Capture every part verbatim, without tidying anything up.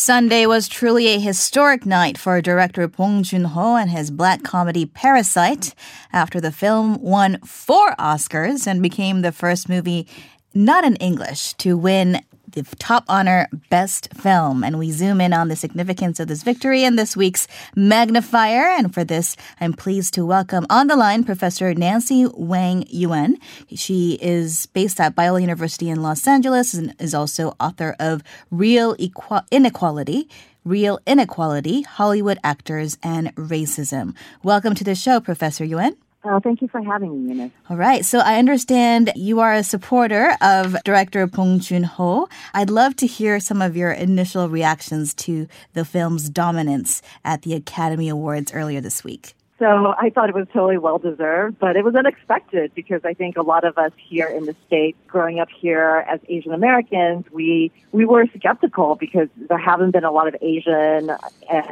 Sunday was truly a historic night for director Bong Joon-ho and his black comedy Parasite after the film won four Oscars and became the first movie not in English to win the top honor, Best Film. And we zoom in on the significance of this victory in this week's Magnifier. And for this, I'm pleased to welcome on the line Professor Nancy Wang Yuen. She is based at Biola University in Los Angeles and is also author of Real Equal- Inequality, Real Inequality, Hollywood Actors and Racism. Welcome to the show, Professor Yuen. Oh, thank you for having me, Eunice. All right. So I understand you are a supporter of director Bong Joon-ho. I'd love to hear some of your initial reactions to the film's dominance at the Academy Awards earlier this week. So I thought it was totally well-deserved, but it was unexpected because I think a lot of us here in the States, growing up here as Asian Americans, we we were skeptical because there haven't been a lot of Asian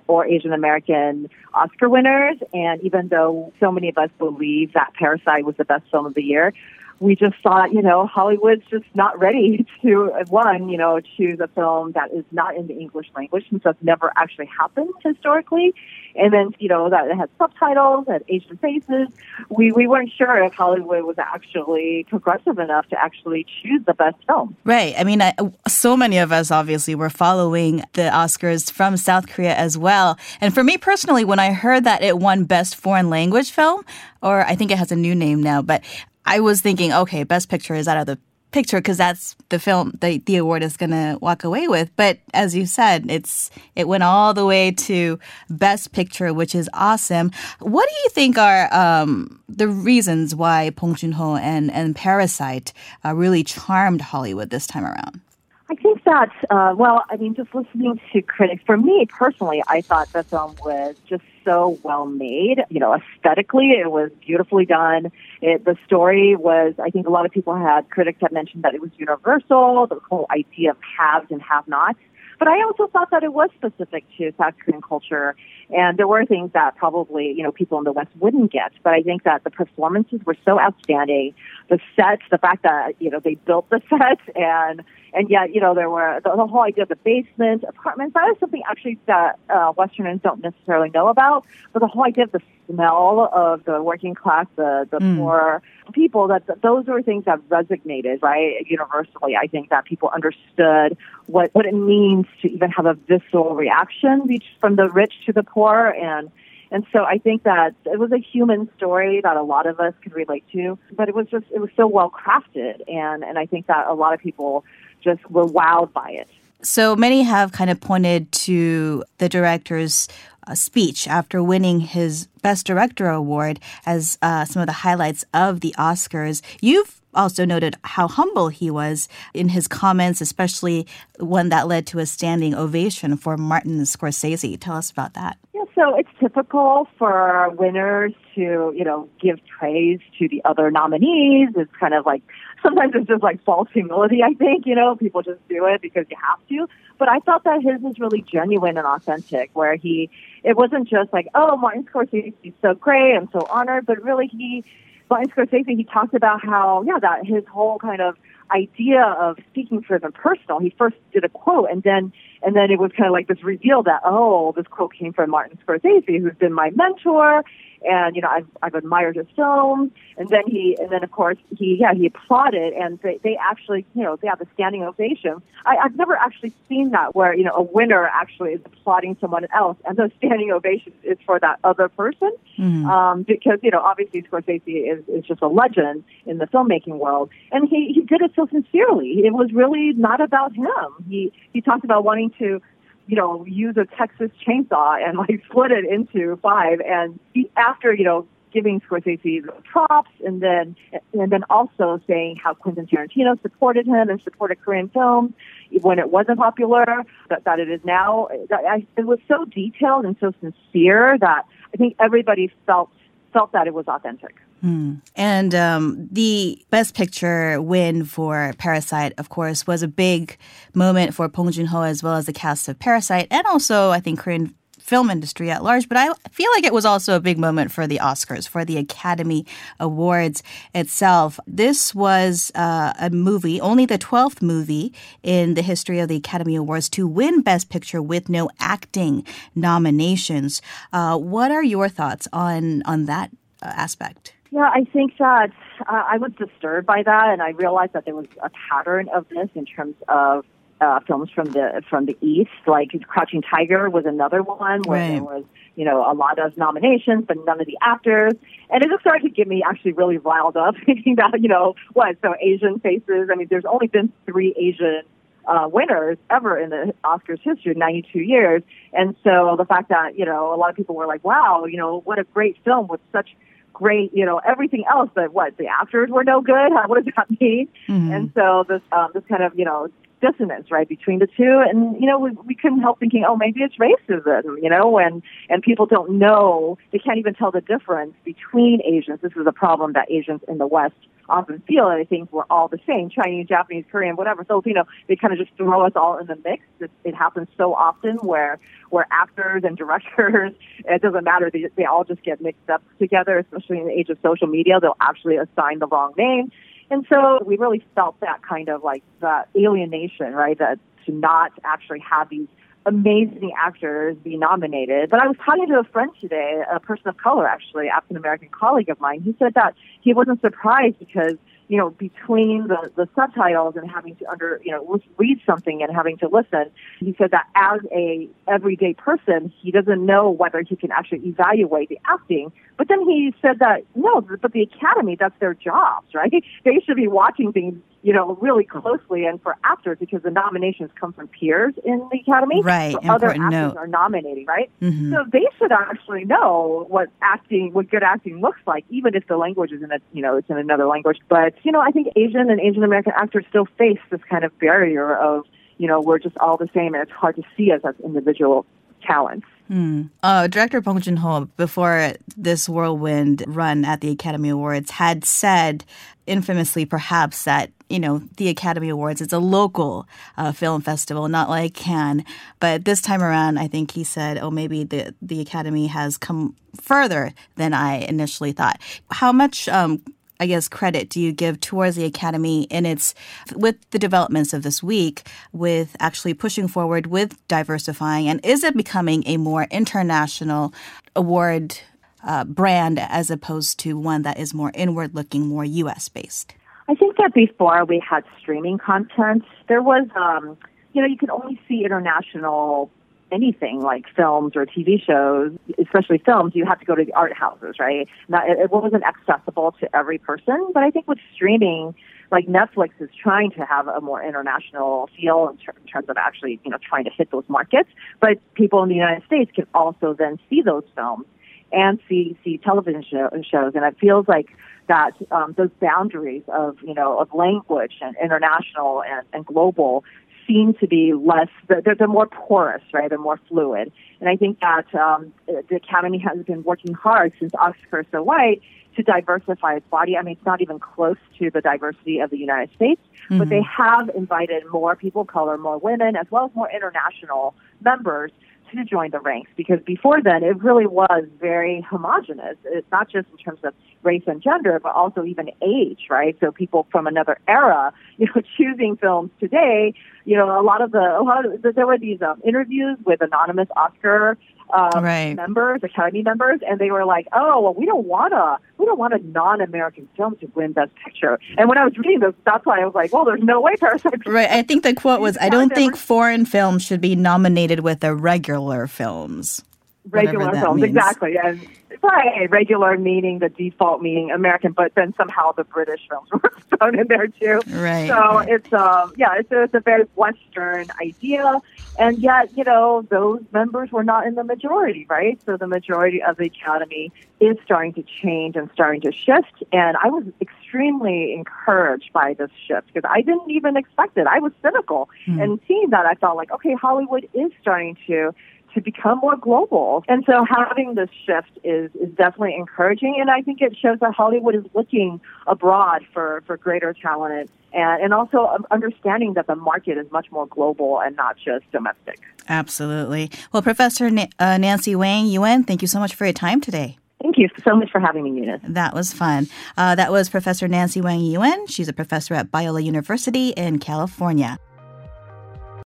or Asian American Oscar winners. And even though so many of us believe that Parasite was the best film of the year, we just thought, you know, Hollywood's just not ready to, one, you know, choose a film that is not in the English language, since that's never actually happened historically. And then, you know, that it had subtitles, had Asian faces. We we weren't sure if Hollywood was actually progressive enough to actually choose the best film. Right. I mean, I, so many of us, obviously, were following the Oscars from South Korea as well. And for me personally, when I heard that it won Best Foreign Language Film, or I think it has a new name now, but I was thinking, okay, Best Picture is out of the picture because that's the film the, the award is going to walk away with. But as you said, it's it went all the way to Best Picture, which is awesome. What do you think are um, the reasons why Bong Joon-ho and, and Parasite uh, really charmed Hollywood this time around? I think that, uh, well, I mean, just listening to critics, for me personally, I thought the film was just so well made. You know, aesthetically, it was beautifully done. It, the story was, I think a lot of people had, critics had mentioned that it was universal, the whole idea of haves and have-nots. But I also thought that it was specific to South Korean culture, and there were things that probably, you know, people in the West wouldn't get. But I think that the performances were so outstanding. The sets, the fact that, you know, they built the sets, and and yet, you know, there were the, the whole idea of the basement apartments. That is something actually that uh, Westerners don't necessarily know about. But the whole idea of the smell of the working class, the the mm. poor people, that those were things that resonated, right, universally. I think that people understood what what it means to even have a visceral reaction from the rich to the poor. And and so I think that it was a human story that a lot of us could relate to, but it was just, it was so well crafted. And, and I think that a lot of people just were wowed by it. So many have kind of pointed to the director's uh, speech after winning his Best Director award as uh, some of the highlights of the Oscars. You've also noted how humble he was in his comments, especially one that led to a standing ovation for Martin Scorsese. Tell us about that. Yeah, so it's typical for winners to, you know, give praise to the other nominees. It's kind of like, sometimes it's just like false humility, I think, you know, people just do it because you have to. But I thought that his was really genuine and authentic, where he, it wasn't just like, oh, Martin Scorsese is so great, I'm so honored, but really he, Martin Scorsese, he talked about how, yeah, that his whole kind of idea of speaking for them personal. He first did a quote, and then and then it was kind of like this reveal that, oh, this quote came from Martin Scorsese, who's been my mentor, and, you know, I've, I've admired his films. And then he, and then of course he, yeah, he applauded, and they, they actually, you know, they have a standing ovation. I, I've never actually seen that where, you know, a winner actually is applauding someone else, and the standing ovation is for that other person, mm-hmm. um, because, you know, obviously Scorsese is, is just a legend in the filmmaking world, and he, he did it so sincerely. It was really not about him. He, he talked about wanting to, you know, use a Texas chainsaw and like split it into five. And he, after, you know, giving Scorsese props, and then and then also saying how Quentin Tarantino supported him and supported Korean films when it wasn't popular, that, that it is now. I, it was so detailed and so sincere that I think everybody felt felt that it was authentic. Mm. And um, the Best Picture win for Parasite, of course, was a big moment for Bong Joon-ho as well as the cast of Parasite, and also I think Korean film industry at large, but I feel like it was also a big moment for the Oscars, for the Academy Awards itself. This was uh, a movie, only the twelfth movie in the history of the Academy Awards to win Best Picture with no acting nominations. Uh, what are your thoughts on, on that uh, aspect? Yeah, I think that uh, I was disturbed by that, and I realized that there was a pattern of this in terms of uh, films from the from the East. Like Crouching Tiger was another one where right. there was, you know, a lot of nominations, but none of the actors. And it just started to get me actually really riled up thinking about, you know, what, so Asian faces. I mean, there's only been three Asian Uh, winners ever in the Oscars history, ninety-two years. And so the fact that, you know, a lot of people were like, wow, you know, what a great film with such great, you know, everything else, but what, the actors were no good? What does that mean? Mm-hmm. And so this um, this kind of, you know, dissonance, right, between the two. And, you know, we, we couldn't help thinking, oh, maybe it's racism, you know, and, and people don't know, they can't even tell the difference between Asians. This is a problem that Asians in the West often feel, and I think we're all the same, Chinese, Japanese, Korean, whatever, Filipino, they kind of just throw us all in the mix. It, it happens so often where where actors and directors, it doesn't matter, they, they all just get mixed up together, especially in the age of social media, they'll actually assign the wrong name. And so we really felt that kind of like that alienation, right, that to not actually have these amazing actors be nominated. But I was talking to a friend today, a person of color, actually, African-American colleague of mine. He said that he wasn't surprised because, you know, between the, the subtitles and having to under, you know, read something and having to listen, he said that as a everyday person, he doesn't know whether he can actually evaluate the acting. But then he said that, no, but the Academy, that's their jobs, right? They should be watching things, you know, really closely, and for actors, because the nominations come from peers in the Academy. Right. So other actors note. are nominating, right? Mm-hmm. So they should actually know what acting, what good acting looks like, even if the language is in a, you know, it's in another language. But, you know, I think Asian and Asian American actors still face this kind of barrier of, you know, we're just all the same, and it's hard to see us as individual talents. Mm. Uh, Director Bong Joon-ho, before this whirlwind run at the Academy Awards, had said infamously perhaps that, you know, the Academy Awards, it's a local uh, film festival, not like Cannes. But this time around, I think he said, oh, maybe the, the Academy has come further than I initially thought. How much, um, I guess, credit do you give towards the Academy in its, with the developments of this week, with actually pushing forward, with diversifying? And is it becoming a more international award uh, brand as opposed to one that is more inward-looking, more U S-based? I think that before we had streaming content, there was, um, you know, you could only see international anything like films or T V shows, especially films, you have to go to the art houses, right? Now, it wasn't accessible to every person, but I think with streaming, like Netflix is trying to have a more international feel in, ter- in terms of actually, you know, trying to hit those markets, but people in the United States can also then see those films and see, see television show- shows, and it feels like that um, those boundaries of, you know, of language and international and, and global seem to be less, they're, they're more porous, right? They're more fluid. And I think that um, the Academy has been working hard since Oscars So White to diversify its body. I mean, it's not even close to the diversity of the United States, mm-hmm. but they have invited more people of color, more women, as well as more international members to join the ranks, because before then it really was very homogenous. It's not just in terms of race and gender, but also even age, right? So people from another era, you know, choosing films today, you know, a lot of the, a lot of the there were these um, interviews with anonymous Oscar um, right. members, Academy members, and they were like, oh, well, we don't want a, we don't want a non-American film to win Best Picture. And when I was reading this, that's why I was like, well, there's no way Parasite. Right, I think the quote was, I don't think foreign films should be nominated with the regular films. Regular films, means. Exactly. And, right, regular meaning the default meaning American, but then somehow the British films were thrown in there too. Right. So right. it's um yeah, it's a, it's a very Western idea, and yet you know those members were not in the majority, right? So the majority of the Academy is starting to change and starting to shift, and I was extremely encouraged by this shift because I didn't even expect it. I was cynical, mm. and seeing that, I thought like, okay, Hollywood is starting to. to become more global. And so having this shift is, is definitely encouraging, and I think it shows that Hollywood is looking abroad for, for greater talent. And, and also understanding that the market is much more global and not just domestic. Absolutely. Well, Professor N- uh, Nancy Wang Yuen, thank you so much for your time today. Thank you so much for having me, Eunice. That was fun. Uh, that was Professor Nancy Wang Yuen. She's a professor at Biola University in California.